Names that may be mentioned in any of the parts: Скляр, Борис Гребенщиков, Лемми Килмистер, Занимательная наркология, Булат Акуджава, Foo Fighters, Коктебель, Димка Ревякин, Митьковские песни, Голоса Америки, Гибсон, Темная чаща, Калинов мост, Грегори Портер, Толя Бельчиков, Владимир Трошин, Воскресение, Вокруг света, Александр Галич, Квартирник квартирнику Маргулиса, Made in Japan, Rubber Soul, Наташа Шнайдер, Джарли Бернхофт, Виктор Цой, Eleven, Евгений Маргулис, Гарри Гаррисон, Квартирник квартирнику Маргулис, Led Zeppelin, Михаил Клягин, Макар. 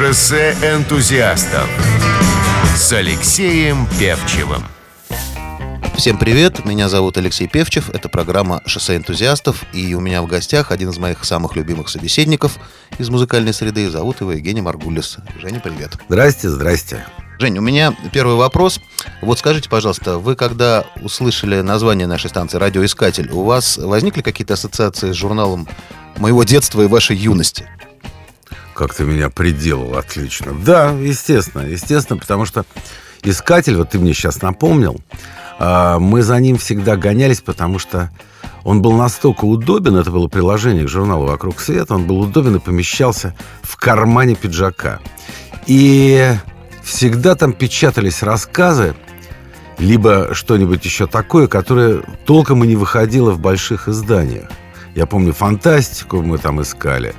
«Шоссе энтузиастов» с Алексеем Певчевым. Всем привет, меня зовут Алексей Певчев, это программа «Шоссе энтузиастов», и у меня в гостях один из моих самых любимых собеседников из музыкальной среды, зовут его Евгений Маргулис. Женя, привет. Здрасте. Жень, у меня первый вопрос. Вот скажите, пожалуйста, вы когда услышали название нашей станции «Радиоискатель», у вас возникли какие-то ассоциации с журналом моего детства и вашей юности? Как ты меня приделал отлично. Да, естественно, потому что «Искатель», вот ты мне сейчас напомнил, мы за ним всегда гонялись, потому что он был настолько удобен, это было приложение к журналу «Вокруг света», он был удобен и помещался в кармане пиджака. И всегда там печатались рассказы, либо что-нибудь еще такое, которое толком и не выходило в больших изданиях. Я помню, фантастику мы там искали.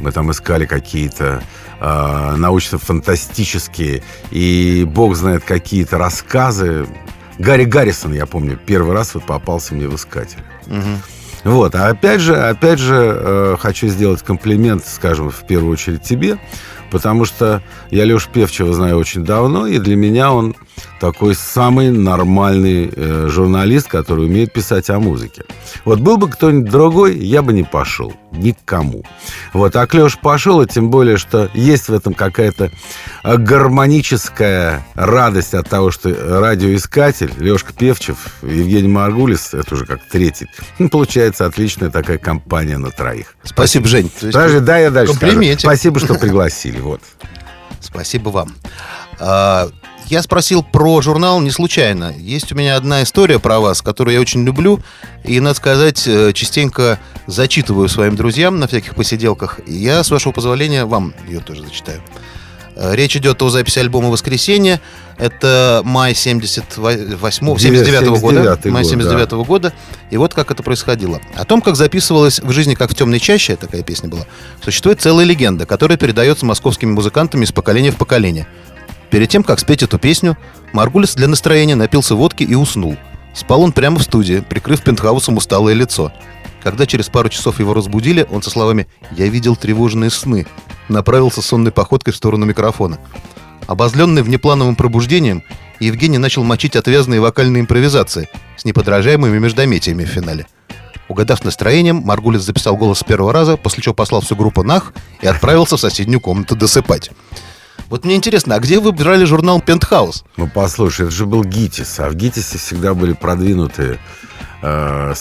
Мы там искали какие-то научно-фантастические и бог знает какие-то рассказы. Гарри Гаррисон, я помню, первый раз вот попался мне в «Искателе». Угу. Вот. А опять же, хочу сделать комплимент, скажем, в первую очередь тебе, потому что я Лешу Певчева знаю очень давно, и для меня он такой самый нормальный журналист, который умеет писать о музыке. Вот был бы кто-нибудь другой, я бы не пошел. Никому. Вот, а Клёш пошел, и тем более, что есть в этом какая-то гармоническая радость от того, что радиоискатель, Лёшка Певчев, Евгений Маргулис, это уже как третий. Получается отличная такая компания на троих. Спасибо, Жень. Даже, да, я дальше скажу. Спасибо, что пригласили. Вот. Спасибо вам. Я спросил про журнал не случайно. Есть у меня одна история про вас, которую я очень люблю. И, надо сказать, частенько зачитываю своим друзьям на всяких посиделках. И я, с вашего позволения, вам ее тоже зачитаю. Речь идет о записи альбома «Воскресение». Это май 79-го года. Май 79-го года. И вот как это происходило. О том, как записывалась «В жизни, как в темной чаще», такая песня была, существует целая легенда, которая передается московскими музыкантами из поколения в поколение. Перед тем, как спеть эту песню, Маргулис для настроения напился водки и уснул. Спал он прямо в студии, прикрыв Пентхаусом усталое лицо. Когда через пару часов его разбудили, он со словами «Я видел тревожные сны» направился сонной походкой в сторону микрофона. Обозленный внеплановым пробуждением, Евгений начал мочить отвязные вокальные импровизации с неподражаемыми междометиями в финале. Угадав настроением, Маргулис записал голос с первого раза, после чего послал всю группу нах и отправился в соседнюю комнату досыпать. Вот мне интересно, а где вы брали журнал «Пентхаус»? Ну, послушай, это же был ГИТИС, а в ГИТИСе всегда были продвинутые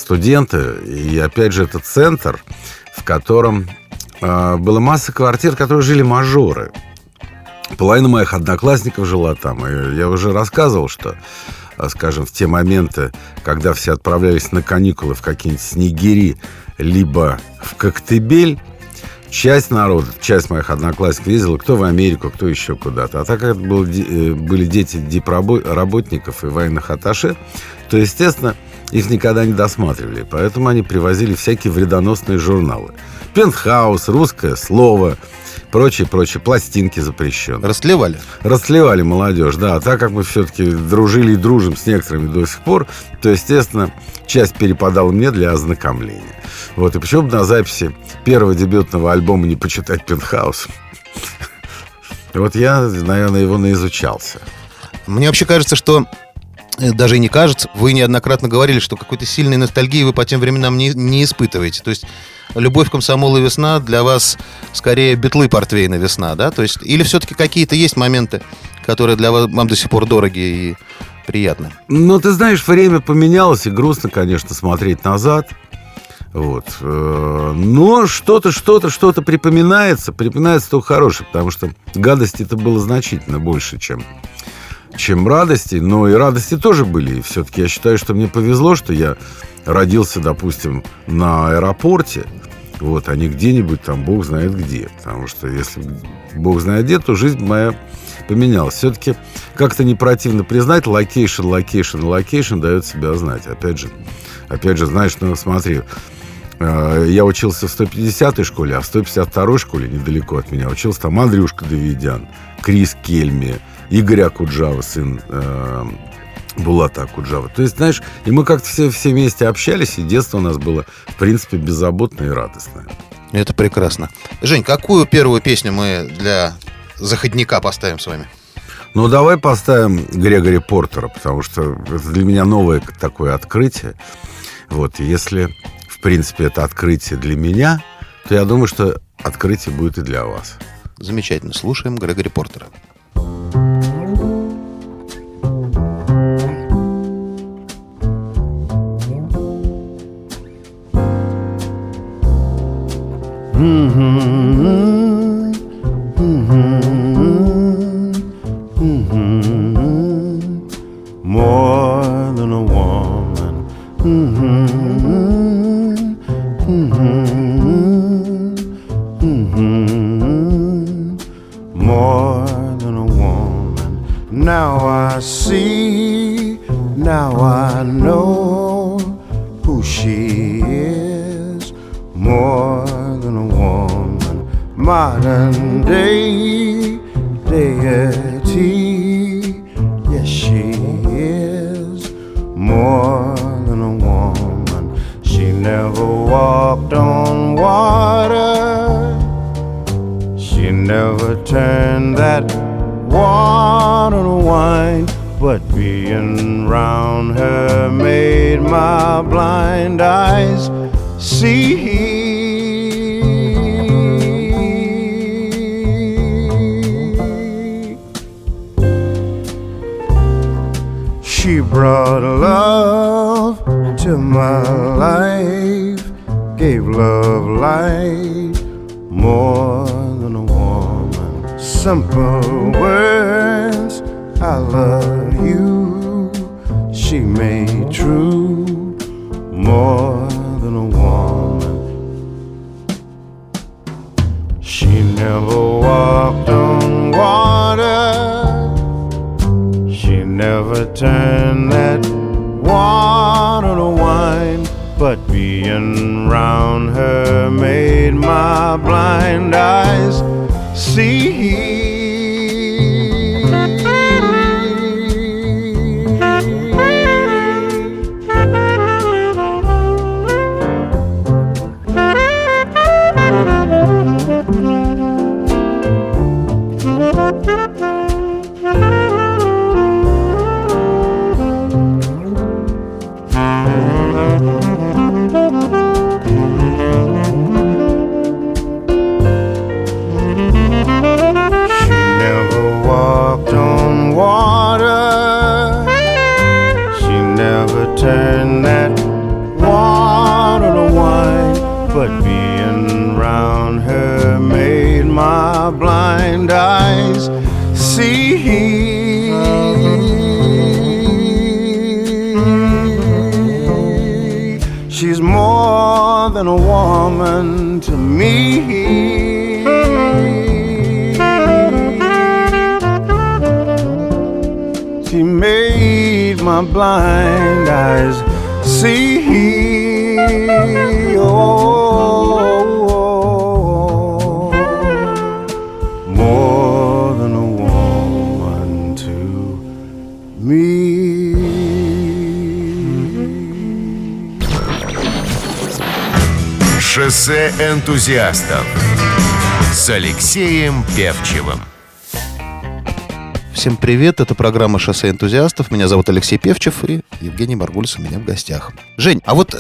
студенты, и, опять же, это центр, в котором была масса квартир, в которых жили мажоры. Половина моих одноклассников жила там, и я уже рассказывал, что, скажем, в те моменты, когда все отправлялись на каникулы в какие-нибудь Снегири, либо в Коктебель, часть народа, часть моих одноклассников ездила, кто в Америку, кто еще куда-то. А так как это были дети дипработников и военных атташе, то, естественно, их никогда не досматривали. Поэтому они привозили всякие вредоносные журналы. «Пентхаус», «Русское слово», прочие, пластинки запрещенные. Растлевали молодежь, да. А так как мы все-таки дружили и дружим с некоторыми до сих пор, то, естественно, часть перепадала мне для ознакомления. Вот, и почему бы на записи первого дебютного альбома не почитать «Пентхаус»? Вот я, наверное, его наизучался. Мне вообще кажется, что... Даже и не кажется, вы неоднократно говорили, что какой-то сильной ностальгии вы по тем временам не испытываете. То есть любовь, комсомол и весна для вас скорее Битлы, Портвейн и весна, да? То есть, или все-таки какие-то есть моменты, которые для вас вам до сих пор дороги и приятны? Ну, ты знаешь, время поменялось, и грустно, конечно, смотреть назад. Вот. Но что-то припоминается. Припоминается только хорошее, потому что гадости-то было значительно больше, чем радости, но и радости тоже были. И все-таки я считаю, что мне повезло, что я родился, допустим, на аэропорте, вот, а не где-нибудь там бог знает где. Потому что если бог знает где, то жизнь моя поменялась. Все-таки как-то не противно признать, локейшн дает себя знать. Опять же, знаешь, ну, смотри, я учился в 150-й школе, а в 152-й школе недалеко от меня учился там Андрюшка Давидян, Крис Кельми, Игорь Акуджава, сын Булата Акуджава. То есть, знаешь, и мы как-то все вместе общались, и детство у нас было, в принципе, беззаботное и радостное. Это прекрасно. Жень, какую первую песню мы для заходника поставим с вами. Ну, давай поставим Грегори Портера, потому что это для меня новое такое открытие. Вот, если, в принципе, это открытие для меня, то я думаю, что открытие будет и для вас. Замечательно. Слушаем Грегори Портера. More than a woman. More than a woman. Now I see, now I know who she is. More than a woman. Modern day deity. Yes, she is more than a woman. She never walked on water. She never turned that water to wine. But being round her made my blind eyes see. She brought love to my life, gave love light, more than a woman. Simple words, I love you, she made true, more than a woman. She never walked on water. Never turned that water to wine, but being round her made my blind eyes see. Turn that water to wine, but being round her made my blind eyes see. She's more than a woman to me. She made my blind eyes see. Oh, more than a woman to me. Шоссе энтузиастов с Алексеем Певчевым. Всем привет, это программа «Шоссе энтузиастов». Меня зовут Алексей Певчев, и Евгений Маргулис у меня в гостях. Жень, а вот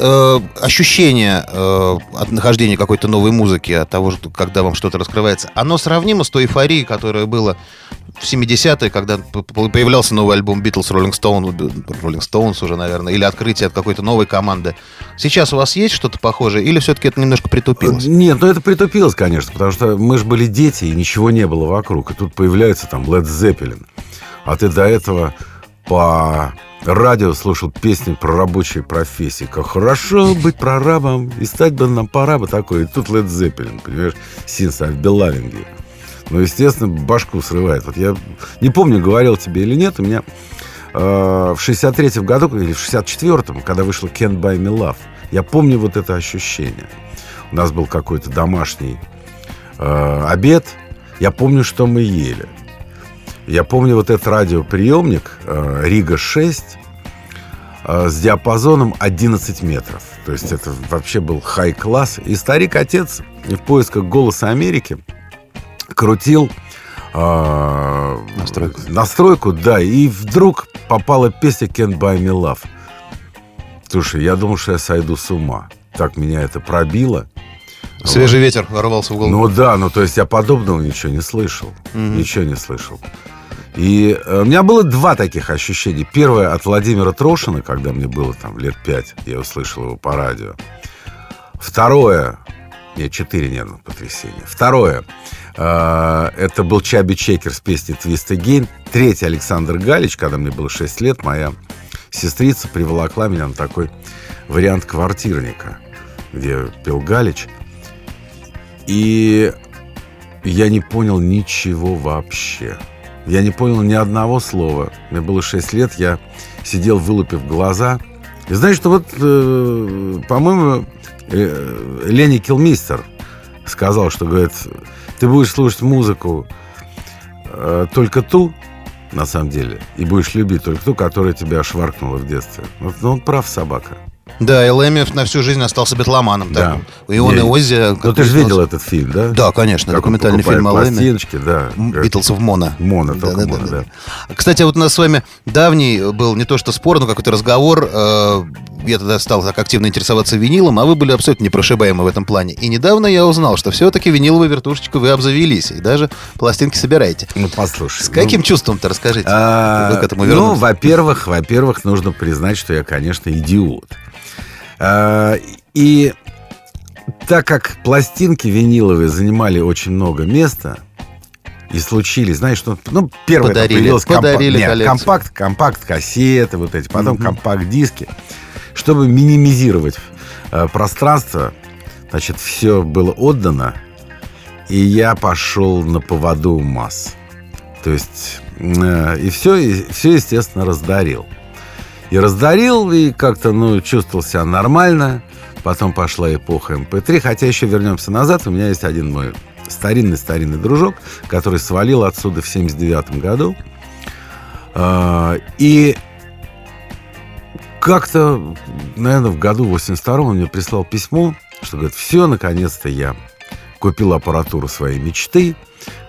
ощущение от нахождения какой-то новой музыки, от того, что, когда вам что-то раскрывается, оно сравнимо с той эйфорией, которая была в 70-е, когда появлялся новый альбом Beatles, Rolling Stones уже, наверное, или открытие от какой-то новой команды. Сейчас у вас есть что-то похожее, или все-таки это немножко притупилось? Нет, ну это притупилось, конечно, потому что мы же были дети, и ничего не было вокруг. И тут появляется там Led Zeppelin. А ты до этого по радио слушал песни про рабочие профессии. Как хорошо быть прорабом, и стать бы нам пора бы такой. И тут Led Zeppelin, понимаешь, Since I've Been Loving You. Ну, естественно, башку срывает. Вот я не помню, говорил тебе или нет, у меня в 63-м году или в 64-м, когда вышел Can't Buy Me Love, я помню вот это ощущение. У нас был какой-то домашний обед. Я помню, что мы ели. Я помню вот этот радиоприемник Рига-6 с диапазоном 11 метров. То есть это вообще был хай-класс. И старик-отец в поисках «Голоса Америки» крутил настройку, да, и вдруг попала песня Can't Buy Me Love. Слушай, я думал, что я сойду с ума. Так меня это пробило. Свежий ветер ворвался в голову. Ну да, ну то есть я подобного ничего не слышал. Ничего не слышал. И у меня было два таких ощущения. Первое от Владимира Трошина, когда мне было там лет 5, я услышал его по радио. Второе, нет, 4 нервных потрясения. Второе, это был Чаби Чекер с песней «Твист и гейн». Третье, Александр Галич, когда мне было 6 лет, моя сестрица приволокла меня на такой вариант квартирника, где пел Галич. И я не понял ничего вообще. Я не понял ни одного слова. Мне было 6 лет, я сидел, вылупив глаза. И знаешь, что вот, по-моему, Лени Килмистер сказал, что, говорит, ты будешь слушать музыку только ту, на самом деле, и будешь любить только ту, которая тебя шваркнула в детстве. Вот, ну, он прав, собака. Да, и Лэмми на всю жизнь остался битломаном. Да. И он, и Оззи... Ну, ты же видел этот фильм, да? Да, конечно, как документальный фильм о Лэмми. Да. Битлсов моно. Моно, да, только да, моно, да. Кстати, вот у нас с вами давний был не то что спор, но какой-то разговор. Я тогда стал так активно интересоваться винилом, а вы были абсолютно непрошибаемы в этом плане. И недавно я узнал, что все-таки виниловой вертушечкой вы обзавелись, и даже пластинки собираете. Ну, послушай. С каким чувством-то, расскажите? Вы к этому вернулись? Ну, во-первых, нужно признать, что я, конечно, идиот. И так как пластинки виниловые занимали очень много места и случились, знаешь, что, ну, первое появилось компакт-кассеты, вот эти, потом компакт-диски, чтобы минимизировать пространство, значит, все было отдано, и я пошел на поводу масс, то есть и все естественно раздарил. И раздарил, и как-то, ну, чувствовал себя нормально. Потом пошла эпоха MP3. Хотя еще вернемся назад. У меня есть один мой старинный-старинный дружок, который свалил отсюда в 79 году. И как-то, наверное, в году 82-м он мне прислал письмо, что, говорит, все, наконец-то я купил аппаратуру своей мечты.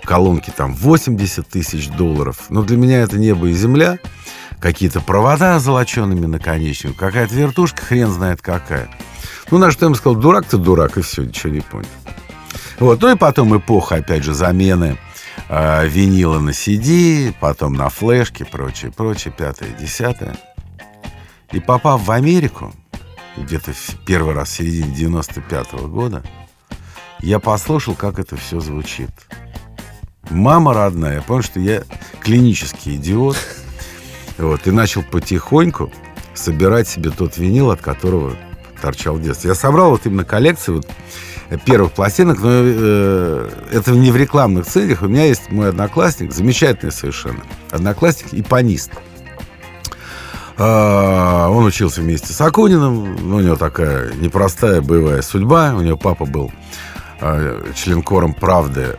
Колонки там $80,000. Но для меня это небо и земля. Какие-то провода с золочеными наконечниками, какая-то вертушка, хрен знает какая. Ну, на что я ему сказал, дурак ты дурак, и все, ничего не понял. Вот, ну и потом эпоха, опять же, замены винила на CD, потом на флешки, прочее, 5-е, 10-е. И попав в Америку, где-то первый раз в середине 95-го года, я послушал, как это все звучит. Мама родная, я понял, что я клинический идиот. Вот, и начал потихоньку собирать себе тот винил, от которого торчал в детстве. Я собрал вот именно коллекцию вот первых пластинок, но это не в рекламных целях. У меня есть мой одноклассник, замечательный совершенно. Одноклассник и панист. Он учился вместе с Акуниным. У него такая непростая боевая судьба. У него папа был членкором «Правды»,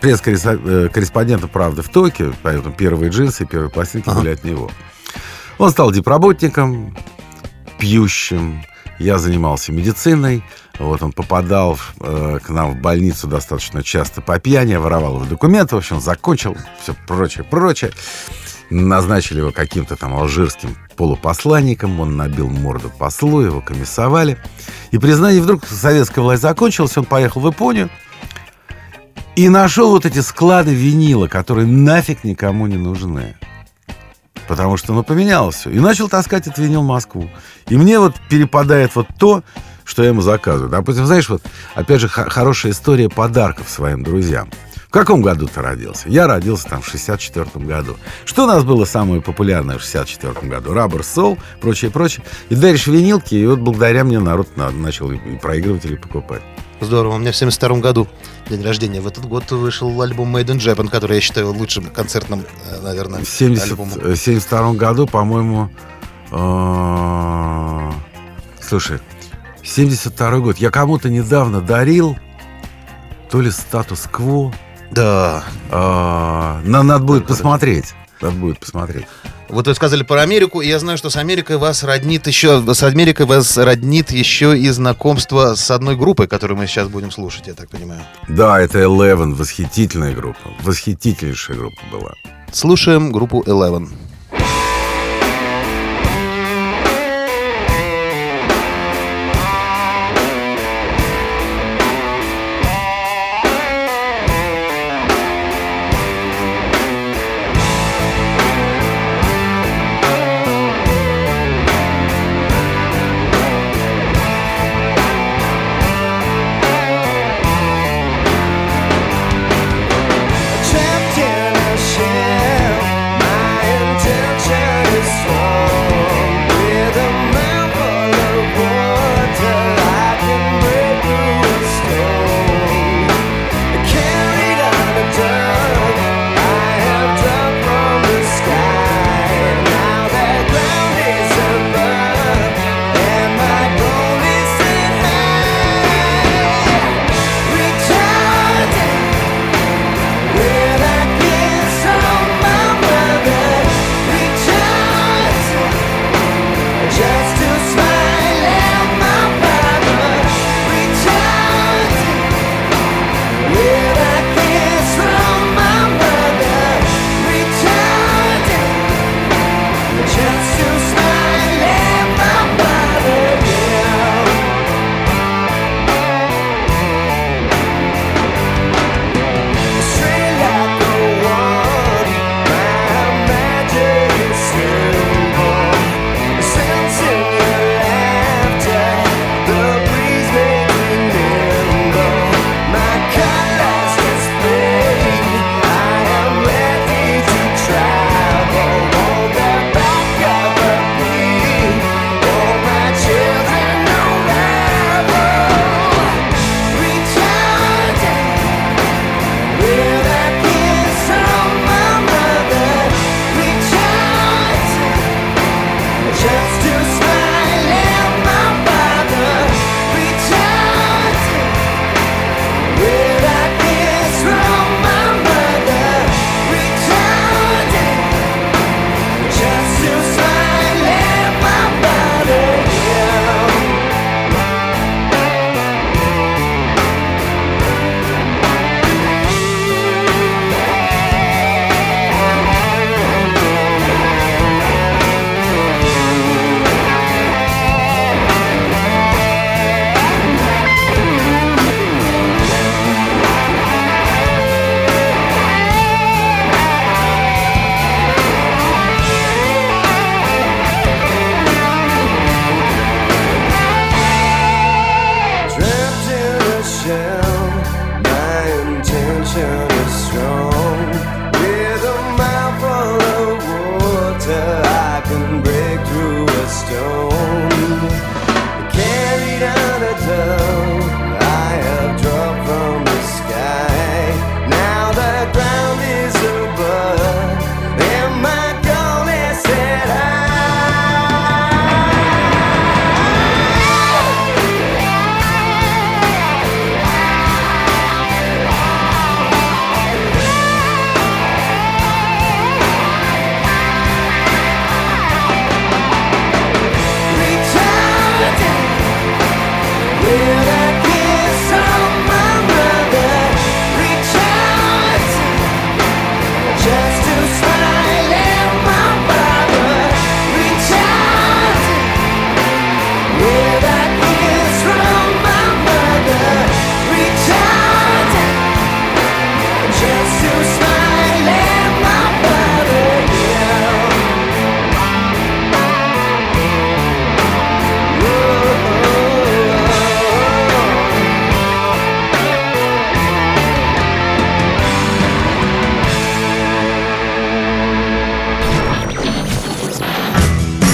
пресс-корреспондентом «Правды» в Токио, поэтому первые джинсы и первые пластинки были от него. Он стал дипработником, пьющим, я занимался медициной, вот он попадал к нам в больницу достаточно часто по пьяни, воровал его документы, в общем, закончил, все прочее. Назначили его каким-то там алжирским полупосланником. Он набил морду послу, его комиссовали. И, признание, вдруг советская власть закончилась. Он поехал в Японию и нашел вот эти склады винила, которые нафиг никому не нужны, потому что, ну, поменялось все. И начал таскать этот винил в Москву. И мне вот перепадает вот то, что я ему заказываю. Допустим, знаешь, вот опять же хорошая история подарков своим друзьям. В каком году ты родился? Я родился там в 64-м году. Что у нас было самое популярное в 64-м году? Rubber Soul, прочее. И дальше швинилки, и вот благодаря мне народ начал и проигрывать, или покупать. Здорово, у меня в 72-м году день рождения. В этот год вышел альбом Made in Japan, который я считаю лучшим концертным, наверное, альбомом. В 72-м году, по-моему... Слушай, 72-й год. Я кому-то недавно дарил то ли «Статус-кво», да. Надо будет посмотреть. Вот вы сказали про Америку, и я знаю, что с Америкой вас роднит еще и знакомство с одной группой, которую мы сейчас будем слушать, я так понимаю. Да, это Eleven, восхитительная группа, восхитительнейшая группа была. Слушаем группу Eleven.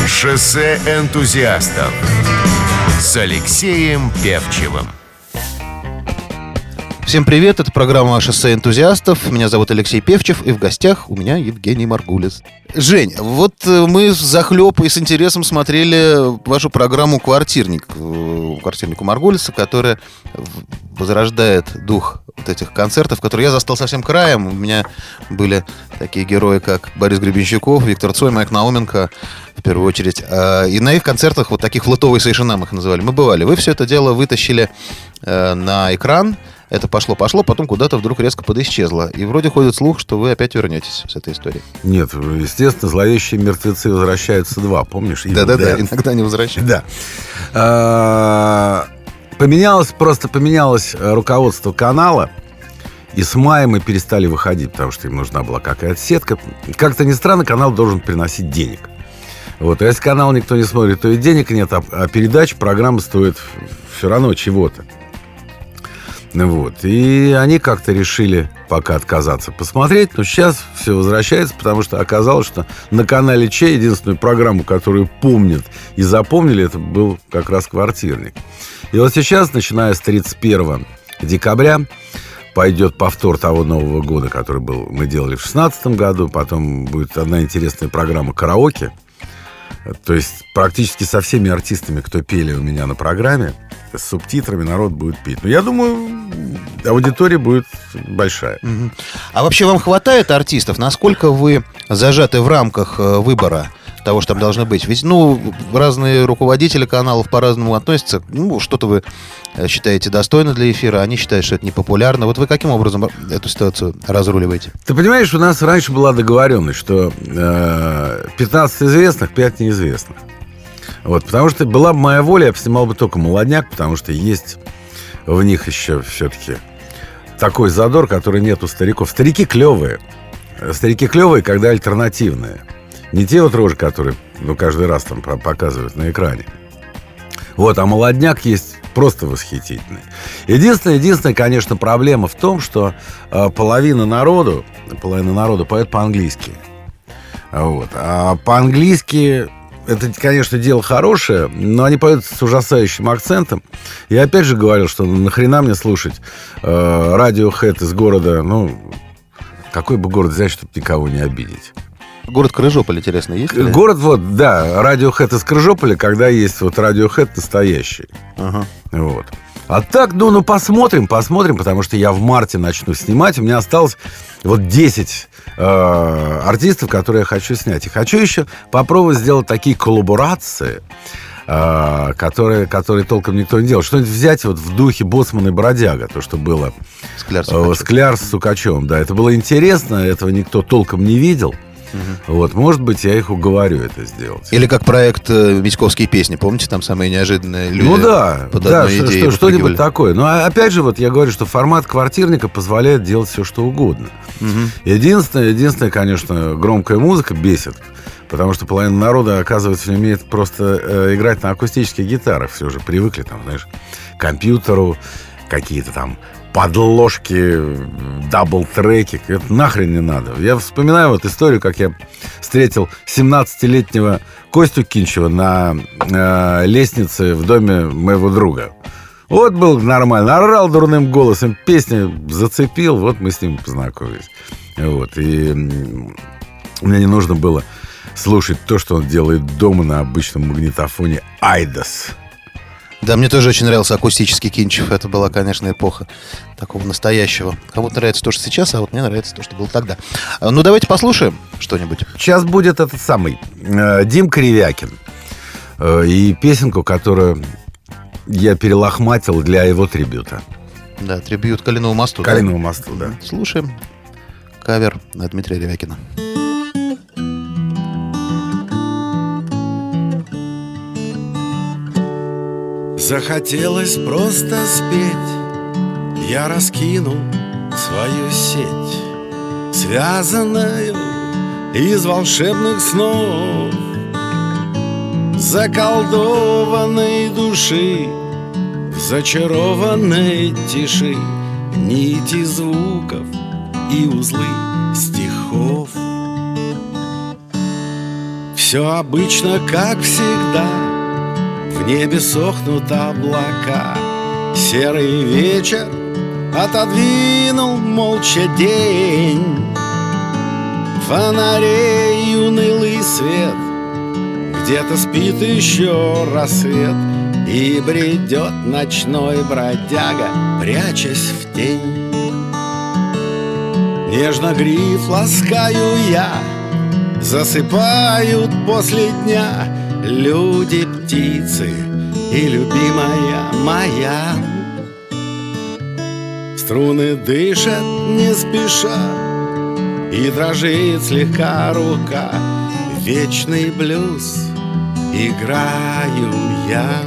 «Шоссе энтузиастов» с Алексеем Певчевым. Всем привет, это программа «Шоссе энтузиастов». Меня зовут Алексей Певчев, и в гостях у меня Евгений Маргулис. Жень, вот мы взахлёб и с интересом смотрели вашу программу «Квартирник», «Квартирнику Маргулиса», которая возрождает дух вот этих концертов, которые я застал совсем краем. У меня были такие герои, как Борис Гребенщиков, Виктор Цой, Майк Науменко, в первую очередь. И на их концертах, вот таких флотовых сейшинам их называли, мы бывали. Вы все это дело вытащили на экран. Это пошло-пошло, потом куда-то вдруг резко подисчезло. И вроде ходит слух, что вы опять вернетесь с этой историей. Нет, естественно, зловещие мертвецы возвращаются два, помнишь? Да-да-да, иногда они возвращаются. Да. Поменялось руководство канала. И с мая мы перестали выходить, потому что им нужна была какая-то сетка. Как-то ни странно, канал должен приносить денег. Вот. А если канал никто не смотрит, то и денег нет. А передач, программа стоит все равно чего-то. Вот. И они как-то решили пока отказаться посмотреть. Но сейчас все возвращается, потому что оказалось, что на канале Че единственную программу, которую помнят и запомнили, это был как раз «Квартирник». И вот сейчас, начиная с 31 декабря, пойдет повтор того Нового года, который был, мы делали в 2016 году. Потом будет одна интересная программа «Караоке». То есть практически со всеми артистами, кто пели у меня на программе, с субтитрами народ будет петь. Но я думаю, аудитория будет большая. Угу. А вообще вам хватает артистов? Насколько вы зажаты в рамках выбора того, что там должно быть? Ведь, разные руководители каналов по-разному относятся. Что-то вы считаете достойно для эфира, они считают, что это непопулярно. Вот вы каким образом эту ситуацию разруливаете? Ты понимаешь, у нас раньше была договоренность, что 15 известных, 5 неизвестных. Вот, потому что была бы моя воля, я бы снимал бы только молодняк, потому что есть в них еще все-таки такой задор, который нет у стариков. Старики клевые. Старики клевые, когда альтернативные. Не те вот рожи, которые каждый раз там показывают на экране. Вот, а молодняк есть просто восхитительный. Единственная, конечно, проблема в том, что половина народу поет по-английски. Вот. А по-английски... Это, конечно, дело хорошее, но они поют с ужасающим акцентом. Я опять же говорил, что нахрена мне слушать Радиохед из города, какой бы город взять, чтобы никого не обидеть. Город Крыжополь, интересно, есть? Город, вот, да, Радиохед из Крыжополя, когда есть вот Радиохед настоящий. Ага. Вот. А так, посмотрим, потому что я в марте начну снимать. У меня осталось вот 10 артистов, которые я хочу снять. И хочу еще попробовать сделать такие коллаборации, которые толком никто не делал. Что-нибудь взять вот в духе «Боцман и бродяга», то, что было Скляр с Сукачевым. Да, это было интересно, этого никто толком не видел. Угу. Вот, может быть, я их уговорю это сделать. Или как проект «Митьковские песни». Помните, там самые неожиданные люди под одной идеей что-нибудь такое. Но опять же, вот я говорю, что формат «Квартирника» позволяет делать все, что угодно. Угу. Единственное, конечно, громкая музыка бесит. Потому что половина народа, оказывается, не умеет просто играть на акустических гитарах. Все же привыкли, к компьютеру, какие-то там... подложки, дабл-треки. Это нахрен не надо. Я вспоминаю вот историю, как я встретил 17-летнего Костю Кинчева на лестнице в доме моего друга. Вот был нормально. Орал дурным голосом, песни зацепил. Вот мы с ним познакомились. Вот. И мне не нужно было слушать то, что он делает дома на обычном магнитофоне «Айдос». Да, мне тоже очень нравился акустический Кинчев. Это была, конечно, эпоха такого настоящего. Кому-то нравится то, что сейчас, а вот мне нравится то, что было тогда. Ну, давайте послушаем что-нибудь. Сейчас будет этот самый Дим Кривякин. И песенку, которую я перелохматил для его трибюта. Да, трибют «Калиному мосту». «Калиному мосту», да. Слушаем кавер на Дмитрия Ревякина. Захотелось просто спеть, я раскинул свою сеть, связанную из волшебных снов, заколдованной души, в зачарованной тиши, нити звуков и узлы стихов. Все обычно, как всегда. В небе сохнут облака, серый вечер отодвинул молча день, фонарей унылый свет. Где-то спит еще рассвет, и бредет ночной бродяга, прячась в тень. Нежно гриф ласкаю я, засыпают после дня люди, птицы и любимая моя. Струны дышат не спеша, и дрожит слегка рука. Вечный блюз играю я.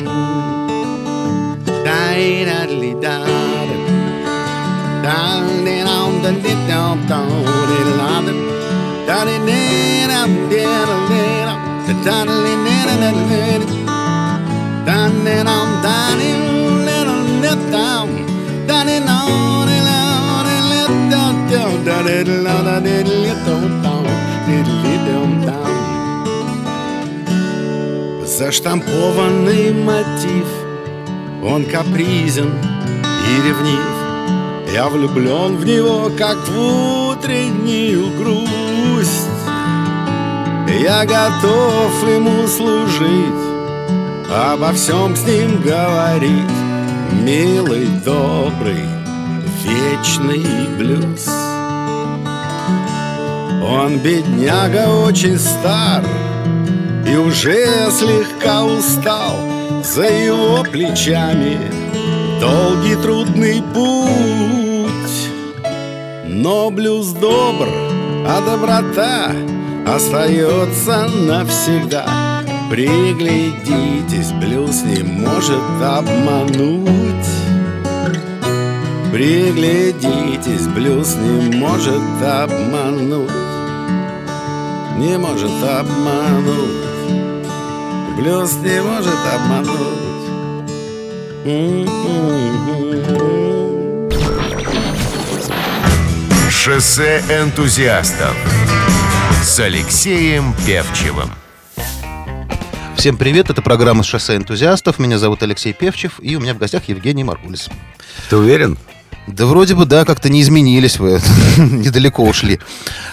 Заштампованный мотив, он капризен и ревнив. Я влюблен в него, как в утреннюю грусть. Я готов ему служить, обо всем с ним говорить. Милый, добрый, вечный блюз. Он, бедняга, очень стар и уже слегка устал. За его плечами долгий трудный путь. Но блюз добр, а доброта остается навсегда. Приглядитесь, блюз не может обмануть. Приглядитесь, блюз не может обмануть. Не может обмануть. Блюз не может обмануть. Шоссе энтузиастов с Алексеем Певчевым. Всем привет, это программа «Шоссе энтузиастов». Меня зовут Алексей Певчев, и у меня в гостях Евгений Маргулис. Ты уверен? Да вроде бы, да, как-то не изменились вы, недалеко ушли.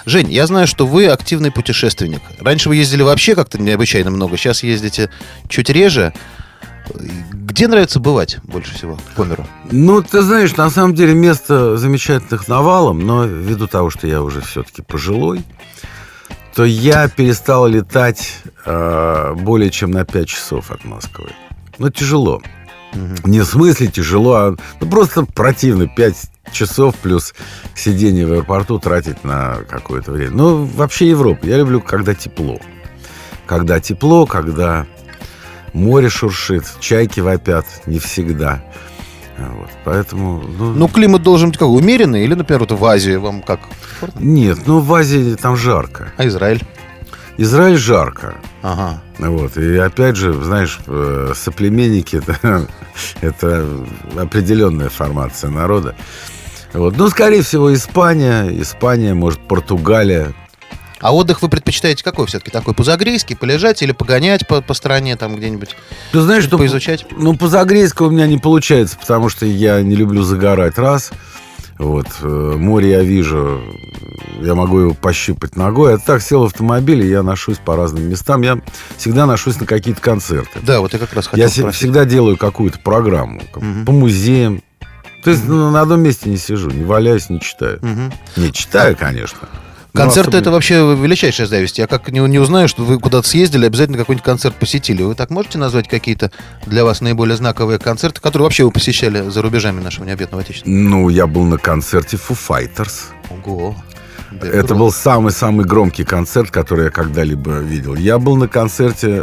Жень, я знаю, что вы активный путешественник. Раньше вы ездили вообще как-то необычайно много, сейчас ездите чуть реже. Где нравится бывать больше всего по миру? Ну, ты знаешь, на самом деле место замечательных навалом, но ввиду того, что я уже все-таки пожилой, то я перестал летать более чем на 5 часов от Москвы. Ну, тяжело. Не в смысле тяжело, а ну, просто противно. 5 часов плюс сидение в аэропорту тратить на какое-то время. Ну, вообще Европа. Я люблю, когда тепло. Когда тепло, когда море шуршит, чайки вопят. Не всегда. Вот, поэтому... Ну, климат должен быть как, умеренный? Или, например, вот в Азии вам как? Нет, ну, в Азии там жарко. А Израиль? Израиль жарко. Ага. Вот. И опять же, знаешь, соплеменники это определенная формация народа. Вот. Ну, скорее всего, Испания, может, Португалия. А отдых вы предпочитаете какой все-таки? Такой позагрейский, полежать или погонять по стране там где-нибудь? Ты знаешь, что поизучать? Ну, позагрейского у меня не получается, потому что я не люблю загорать. Раз. Вот, море я вижу, я могу его пощупать ногой. А так сел в автомобиль, и я ношусь по разным местам. Я всегда ношусь на какие-то концерты. Да, вот я как раз хотел спросить. Я всегда делаю какую-то программу по музеям. То есть на одном месте не сижу, не валяюсь, не читаю. Не читаю, конечно. Концерты это вообще величайшая зависть. Я как не узнаю, что вы куда-то съездили, обязательно какой-нибудь концерт посетили. Вы так можете назвать какие-то для вас наиболее знаковые концерты, которые вообще вы посещали за рубежами нашего необъятного отечества? Ну, я был на концерте Foo Fighters. Ого. Да, это был самый-самый громкий концерт, который я когда-либо видел. Я был на концерте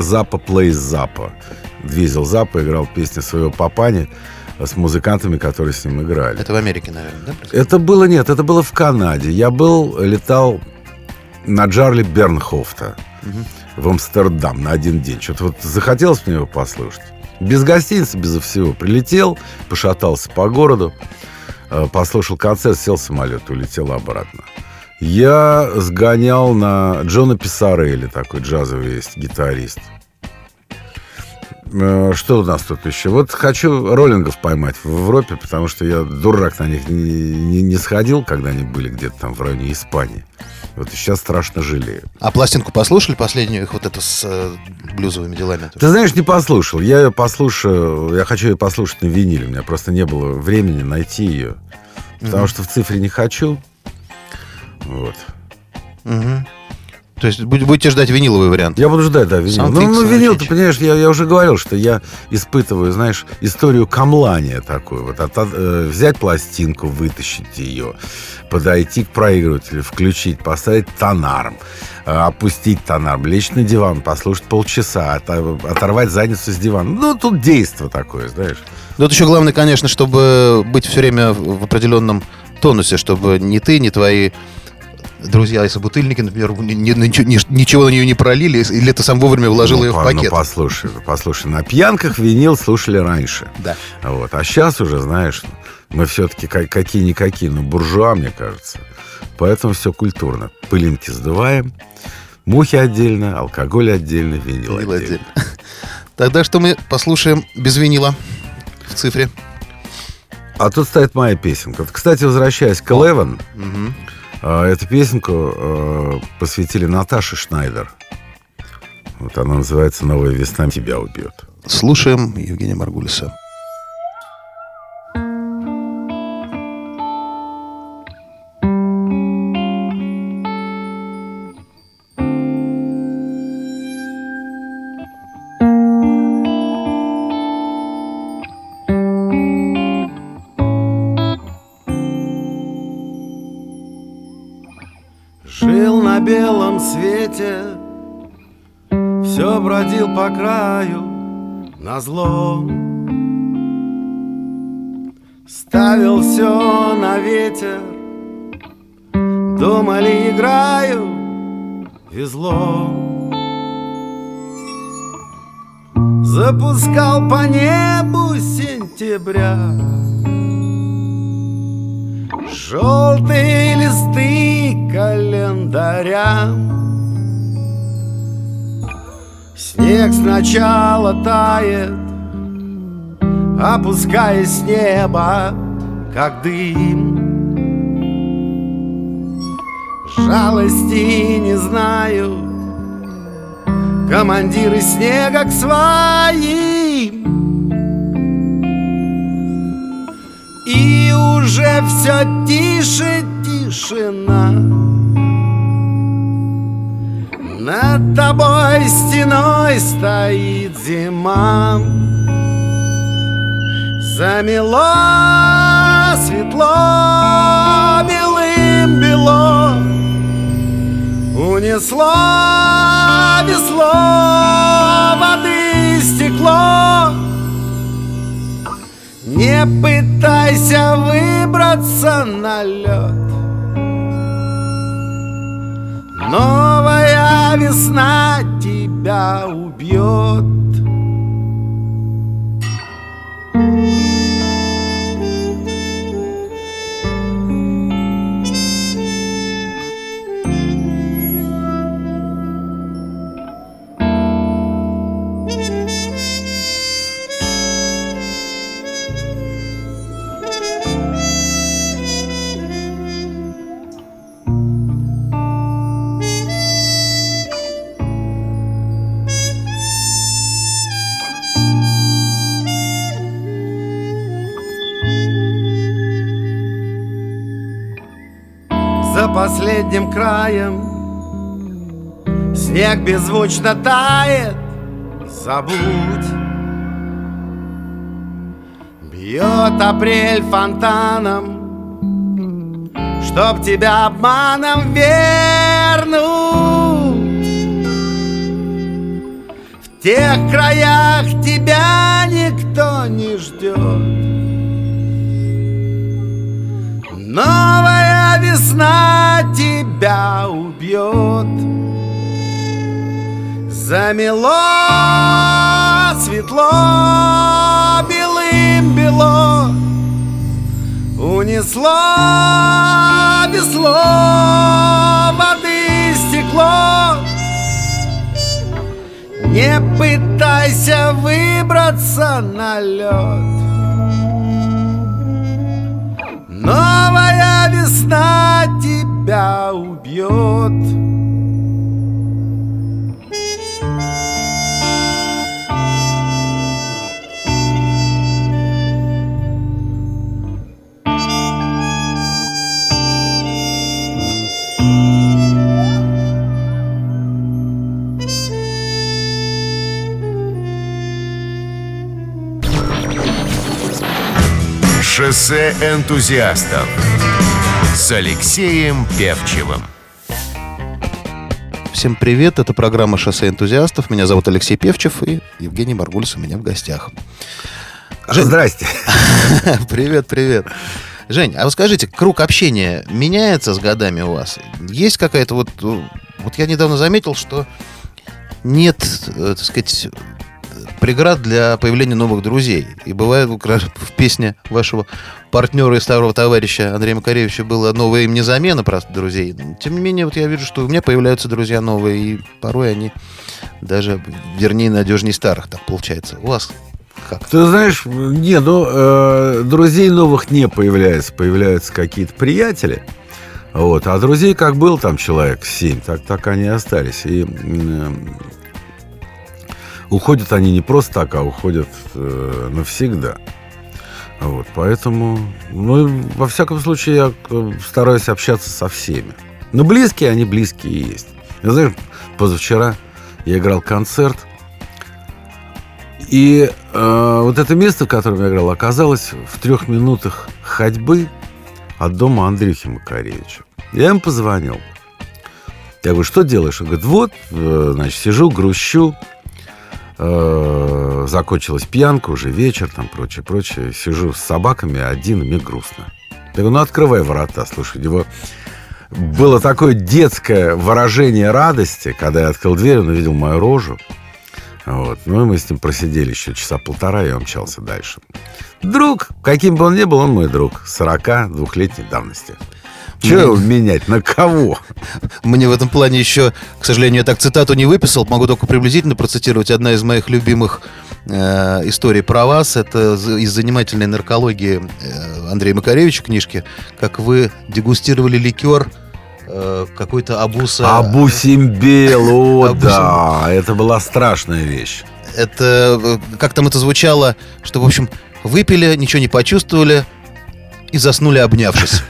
Запа Plays Запа. Двизел Запа играл песни своего папани с музыкантами, которые с ним играли. Это в Америке, наверное, да? Это было в Канаде. Я летал на Джарли Бернхофта в Амстердам на один день. Что-то вот захотелось мне его послушать. Без гостиницы, безо всего. Прилетел, пошатался по городу, послушал концерт, сел в самолет, улетел обратно. Я сгонял на Джона Писсарелли, такой джазовый есть гитарист. Что у нас тут еще? Вот хочу роллингов поймать в Европе, потому что я дурак на них не сходил, когда они были где-то там в районе Испании. Вот сейчас страшно жалею. А пластинку послушали последнюю их вот эту с блюзовыми делами? Ты знаешь, не послушал. Я ее послушаю. Я хочу ее послушать на виниле. У меня просто не было времени найти ее. Потому что в цифре не хочу. Вот. То есть будете ждать виниловый вариант? Я буду ждать, да, винил. Ну, винил, ты понимаешь, я уже говорил, что я испытываю, знаешь, историю камлания такую. Вот взять пластинку, вытащить ее, подойти к проигрывателю, включить, поставить тонарм, опустить тонарм, лечь на диван, послушать полчаса, оторвать задницу с дивана. Ну, тут действо такое, знаешь. Тут еще главное, конечно, чтобы быть все время в определенном тонусе, чтобы ни ты, ни твои друзья и собутыльники, например, ничего на нее не пролили, или ты сам вовремя вложил ее в пакет. Ну, послушай, на пьянках винил слушали раньше. Да. Вот. А сейчас уже, знаешь, мы все-таки какие-никакие, но буржуа, мне кажется. Поэтому все культурно. Пылинки сдуваем, мухи отдельно, алкоголь отдельно, винил отдельно. Тогда что мы послушаем без винила в цифре? А тут стоит моя песенка. Кстати, возвращаясь к Eleven, эту песенку посвятили Наташе Шнайдер. Вот она называется «Новая весна тебя убьет». Слушаем Евгения Маргулиса. Свете все бродил по краю назло, ставил все на ветер, думали, играю, везло. Запускал по небу сентября желтые листы календаря. Снег сначала тает, опускаясь с неба, как дым. Жалости не знают командиры снега к своим. И уже все тише тишина. Над тобой стеной стоит зима. Замело, светло, белым бело, унесло весло, воды стекло. Не пытайся выбраться на лед. Новая весна тебя убьет. Последним краем снег беззвучно тает, забудь. Бьет апрель фонтаном, чтоб тебя обманом вернуть. В тех краях тебя никто не ждет. Новая весна тебя убьет. Замело, светло, белым бело, унесло весло, воды стекло. Не пытайся выбраться на лед. Новая весна тебя убьет. «Шоссе энтузиастов» с Алексеем Певчевым. Всем привет, это программа «Шоссе энтузиастов». Меня зовут Алексей Певчев, и Евгений Маргулис у меня в гостях. Жень, здрасте. Привет, привет. Жень, а вот скажите, круг общения меняется с годами у вас? Есть какая-то вот... Вот я недавно заметил, что нет, так сказать... преград для появления новых друзей. И бывает, в песне вашего партнера и старого товарища Андрея Макаревича было «Новое им не замена» просто друзей. Тем не менее, вот я вижу, что у меня появляются друзья новые, и порой они даже вернее надежнее старых, так получается. У вас как? Ты знаешь, друзей новых не появляется. Появляются какие-то приятели. Вот. А друзей как был там человек 7, так они и остались. И... уходят они не просто так, а уходят навсегда. Вот, поэтому, во всяком случае, я стараюсь общаться со всеми. Но близкие они близкие и есть. Я знаю, позавчера я играл концерт, и вот это место, в котором я играл, оказалось в 3 минутах ходьбы от дома Андрюхи Макаревича. Я им позвонил. Я говорю, что делаешь? Он говорит, сижу, грущу. Закончилась пьянка, уже вечер, там прочее. Сижу с собаками один, и мне грустно. Я говорю, открывай ворота, слушай. У него было такое детское выражение радости, когда я открыл дверь, он увидел мою рожу. Вот. И мы с ним просидели еще часа 1.5, и он мчался дальше. Друг, каким бы он ни был, он мой друг. 42-летней давности. Чего его менять? На кого? Мне в этом плане еще, к сожалению, я так цитату не выписал. Могу только приблизительно процитировать. Одна из моих любимых историй про вас. Это из занимательной наркологии Андрея Макаревича книжки. Как вы дегустировали ликер какой-то абуса... Абусимбел, о да! Это была страшная вещь. Это, как там это звучало, что, в общем, выпили, ничего не почувствовали, и заснули, обнявшись.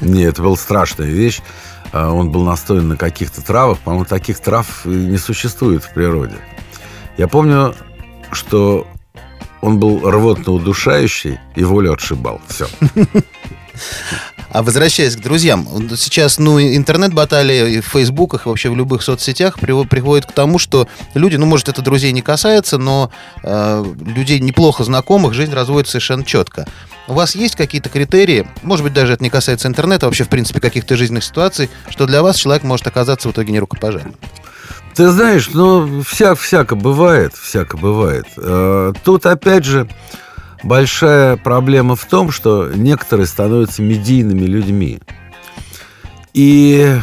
Нет, это была страшная вещь. Он был настоян на каких-то травах. По-моему, таких трав не существует в природе. Я помню, что он был рвотно удушающий и волю отшибал. Все. А возвращаясь к друзьям, сейчас интернет-баталии в фейсбуках, вообще в любых соцсетях приводит к тому, что люди, может, это друзей не касается, но людей неплохо знакомых жизнь разводит совершенно четко. У вас есть какие-то критерии, может быть, даже это не касается интернета, вообще, в принципе, каких-то жизненных ситуаций, что для вас человек может оказаться в итоге нерукопожатным? Ты знаешь, всяко бывает. Тут, опять же... большая проблема в том, что некоторые становятся медийными людьми. И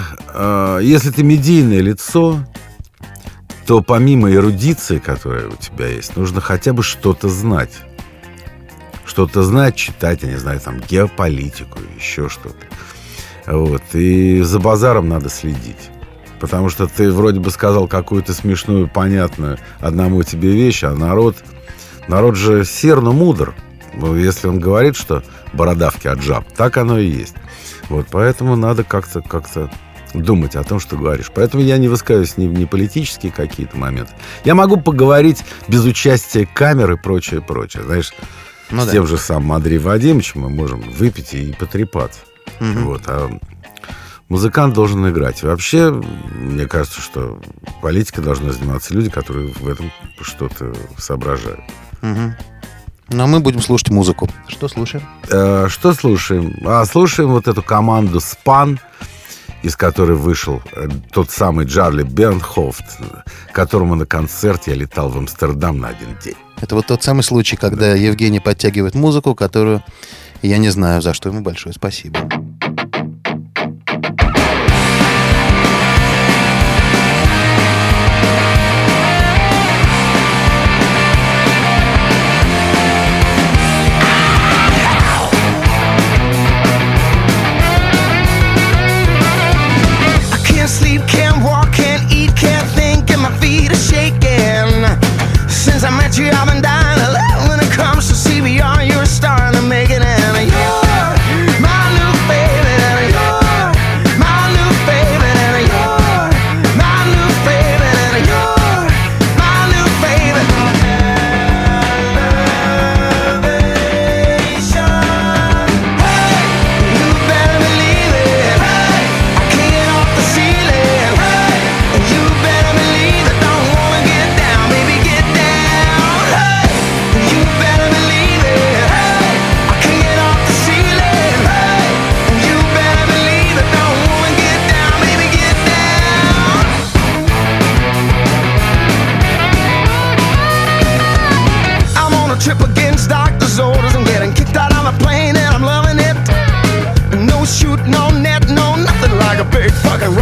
если ты медийное лицо, то помимо эрудиции, которая у тебя есть, нужно хотя бы что-то знать. Что-то знать, читать, я не знаю, там, геополитику, еще что-то. Вот. И за базаром надо следить. Потому что ты вроде бы сказал какую-то смешную, понятную одному тебе вещь, а народ же сер, но мудр. Если он говорит, что бородавки от жаб, так оно и есть. Вот, поэтому надо как-то думать о том, что говоришь. Поэтому я не высказываюсь ни политические какие-то моменты. Я могу поговорить без участия камеры и прочее. Знаешь, с тем же самым Андреем Вадимовичем мы можем выпить и потрепаться. Угу. Вот, а музыкант должен играть. Вообще, мне кажется, что политикой должны заниматься люди, которые в этом что-то соображают. Угу. Ну, а мы будем слушать музыку. Что слушаем? Слушаем вот эту команду «Спан», из которой вышел тот самый Джарли Бернхофт, которому на концерт я летал в Амстердам на 1 день. Это вот тот самый случай, когда Евгений подтягивает музыку, которую я не знаю, за что ему большое спасибо.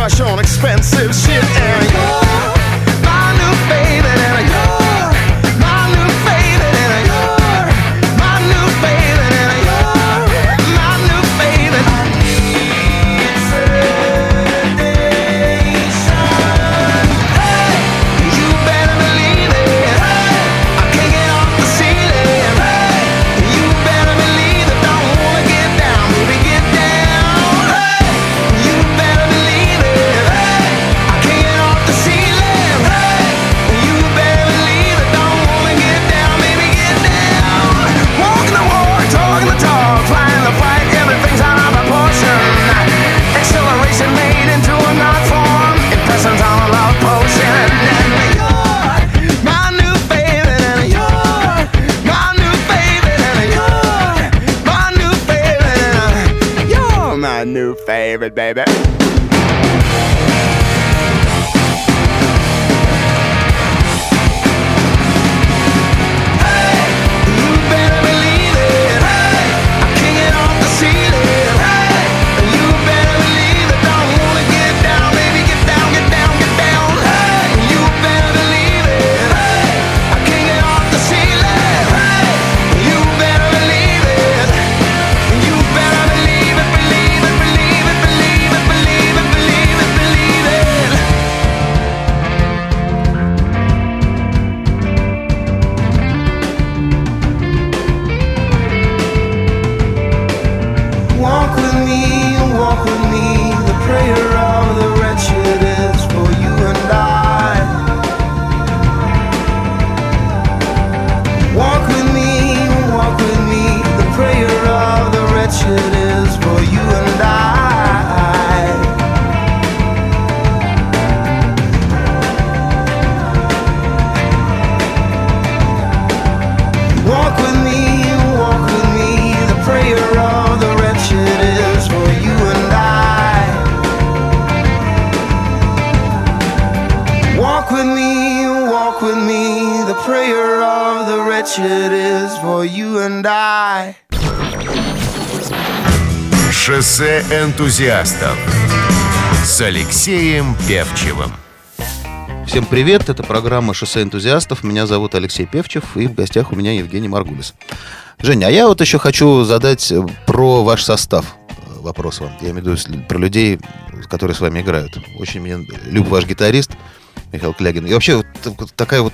crush on expensive shit. And you're my new baby, and you're my new baby, and you're my new baby, and you're my new baby. I need sedation. Hey, you better believe it. Hey, I can't get off the ceiling. Hey, you better believe it. Don't wanna get down, baby, get down. Hey, you better believe it. Hey, I can't get off the ceiling. Hey, you better believe it. Don't wanna get down, baby, get down. Walking the walk, talking the talk, flying the fight, everything's out of proportion. Acceleration made into an art form. Impressions on a love potion. And you're my new baby, and you're my new baby, and you're my new baby, and you're my new favorite baby. Hey, you better believe it. Hey, I can't get off the ceiling. Hey, you better believe it. Don't wanna get down, baby, get down, get down, get down. Hey, you better believe it. Hey, I can't get off the ceiling. Hey, you better believe it. You better believe it, believe it, believe it, believe it, believe it, believe it, believe it. Walk with me, the prayer of the wretched is for you and I. Walk with me, the prayer of the wretched is for you and I. Walk with me, the prayer of the wretched is for you and I. Walk with me, the prayer of the wretched is for you and I. Шоссе энтузиастов с Алексеем Певчевым. Всем привет, это программа «Шоссе энтузиастов». Меня зовут Алексей Певчев, и в гостях у меня Евгений Маргулис. Женя, а я вот еще хочу задать про ваш состав вопрос вам. Я имею в виду про людей, которые с вами играют. Очень меня люб ваш гитарист Михаил Клягин. И вообще вот такая вот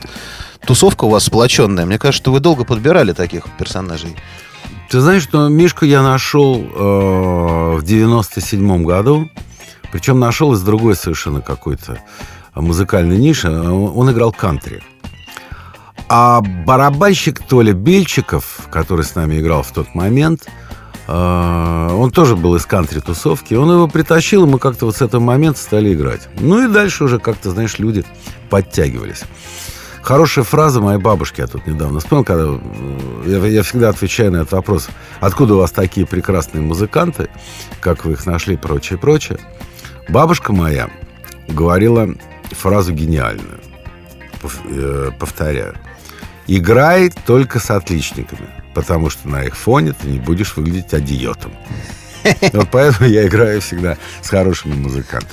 тусовка у вас сплоченная. Мне кажется, что вы долго подбирали таких персонажей. Ты знаешь, что Мишку я нашел в 97-м году. Причем нашел из другой совершенно какой-то музыкальной ниши. Он играл кантри. А барабанщик Толя Бельчиков, который с нами играл в тот момент, он тоже был из кантри-тусовки. Он его притащил, и мы как-то вот с этого момента стали играть. Ну и дальше уже как-то, знаешь, люди подтягивались. Хорошая фраза моей бабушки, я тут недавно вспомнил, когда я всегда отвечаю на этот вопрос. Откуда у вас такие прекрасные музыканты? Как вы их нашли? Прочее, прочее. Бабушка моя говорила фразу гениальную. Повторяю. Играй только с отличниками, потому что на их фоне ты не будешь выглядеть идиотом. Вот поэтому я играю всегда с хорошими музыкантами.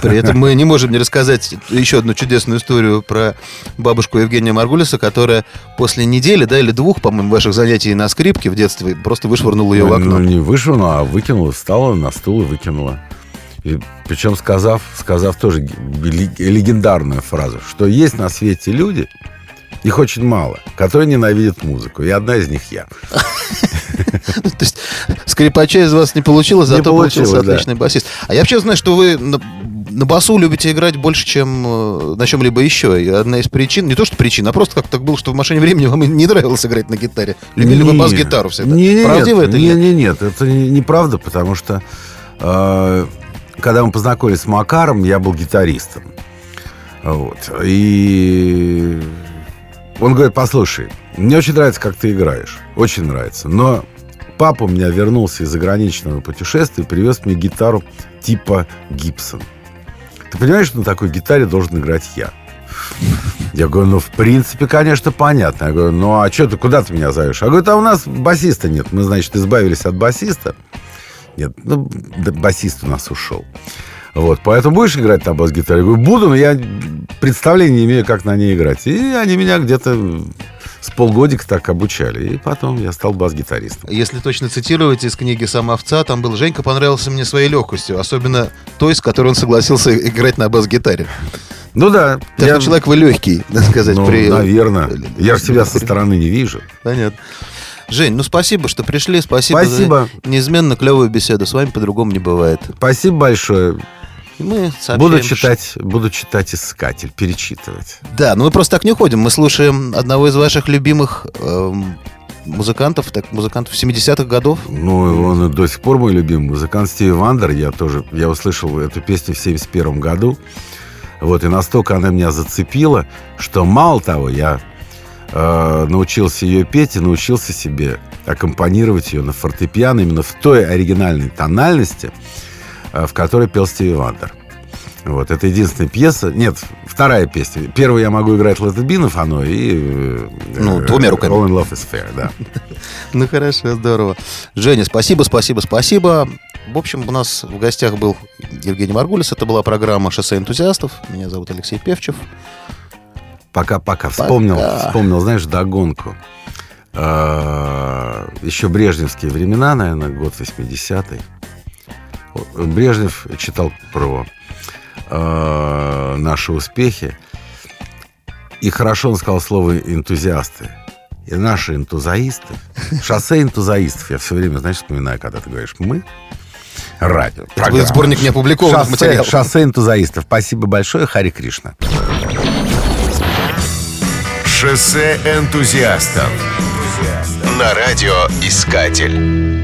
При этом мы не можем не рассказать еще одну чудесную историю про бабушку Евгения Маргулиса, которая после недели, да, или двух, по-моему, ваших занятий на скрипке в детстве просто вышвырнула ее в окно. Ну, не вышвырнула, а выкинула, встала на стул и выкинула. И, причем сказав тоже легендарную фразу, что есть на свете люди, их очень мало, которые ненавидят музыку. И одна из них я. То есть скрипача из вас не получилось, зато получился отличный басист. А я вообще знаю, что вы на басу любите играть больше, чем на чем-либо еще. И одна из причин, не то что причина, а просто как-то так было, что в «Машине времени» вам не нравилось играть на гитаре. Любили вы бас-гитару всегда. Правдиво это или нет? Нет, это неправда, потому что когда мы познакомились с Макаром, я был гитаристом. Вот. И он говорит: послушай, мне очень нравится, как ты играешь. Очень нравится. Но папа у меня вернулся из заграничного путешествия и привез мне гитару типа Гибсон. Ты понимаешь, что на такой гитаре должен играть я? Я говорю: ну, в принципе, конечно, понятно. Я говорю: ну, а что ты, куда ты меня зовешь? Я говорю: а у нас басиста нет. Мы, значит, избавились от басиста. Нет, ну, басист у нас ушел. Вот, поэтому будешь играть на бас-гитаре? Я говорю, буду, но я представления не имею, как на ней играть. И они меня где-то с полгодика так обучали. И потом я стал бас-гитаристом. Если точно цитировать из книги «Сама овца», там был: Женька понравился мне своей легкостью, особенно той, с которой он согласился играть на бас-гитаре. Ну да. Такой человек вы легкий, надо сказать. Ну, наверное. Я же тебя со стороны не вижу. Понятно. Жень, спасибо, что пришли. Спасибо за неизменно клевую беседу. С вами по-другому не бывает. Спасибо большое. Мы сообщаем, буду читать «Искатель», перечитывать. Да, но мы просто так не уходим. Мы слушаем одного из ваших любимых музыкантов 70-х годов. Ну, он до сих пор мой любимый музыкант, Стиви Вандер. Я услышал эту песню в 71 году. Вот, и настолько она меня зацепила, что, мало того, я научился ее петь и научился себе аккомпанировать ее на фортепиано именно в той оригинальной тональности, в которой пел Стиви Вандер. Вот, это единственная пьеса. Нет, вторая песня. Первую я могу играть Let It Be на фано и... двумя руками. All in Love is Fair, да. Ну, хорошо, здорово. Женя, спасибо. В общем, у нас в гостях был Евгений Маргулис. Это была программа «Шоссе энтузиастов». Меня зовут Алексей Певчев. Пока. Вспомнил, знаешь, догонку. Еще брежневские времена, наверное, год 80-й. Брежнев читал про наши успехи. И хорошо он сказал слово «энтузиасты». И наши энтузиасты, шоссе энтузиастов. Я все время, вспоминаю, когда ты говоришь «мы». Радио. Это будет сборник неопубликованных материалов. Шоссе энтузиастов. Спасибо большое. Хари Кришна. Шоссе энтузиастов. На радио «Искатель».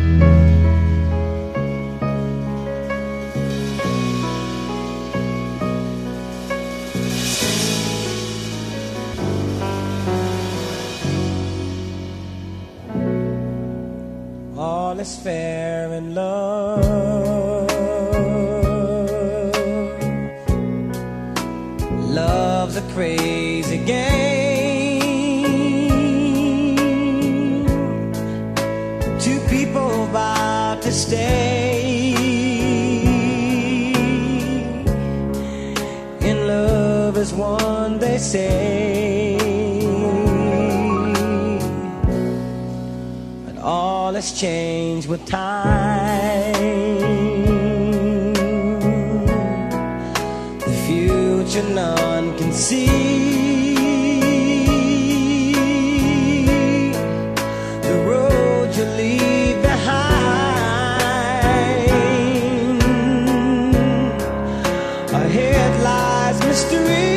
All is fair in love. Love's a crazy game. Two people about to stay in love is one, they say. But all is changed with time, the future none can see, the road you leave behind, ahead lies mystery.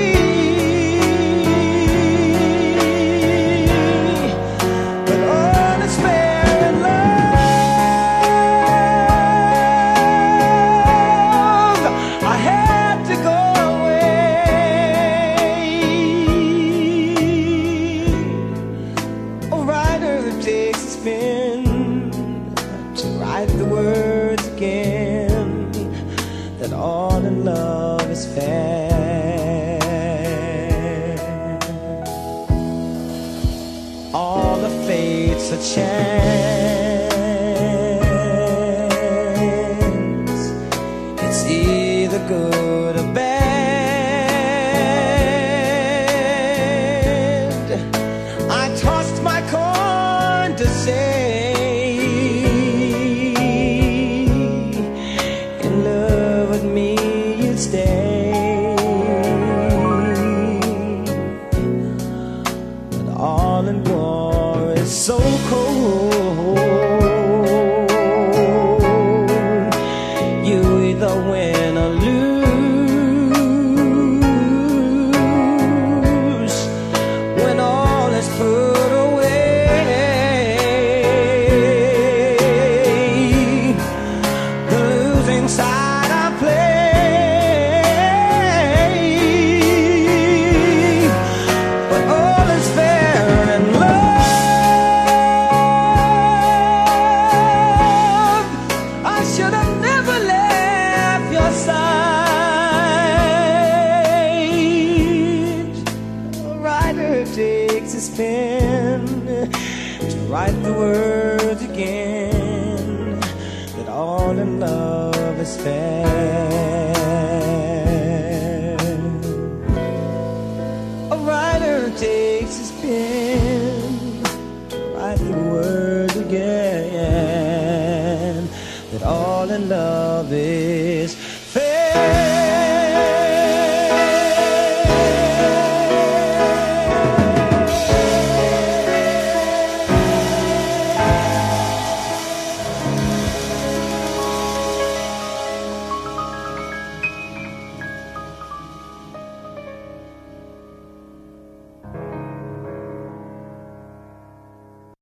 Again, that all in love is fair. love is fair.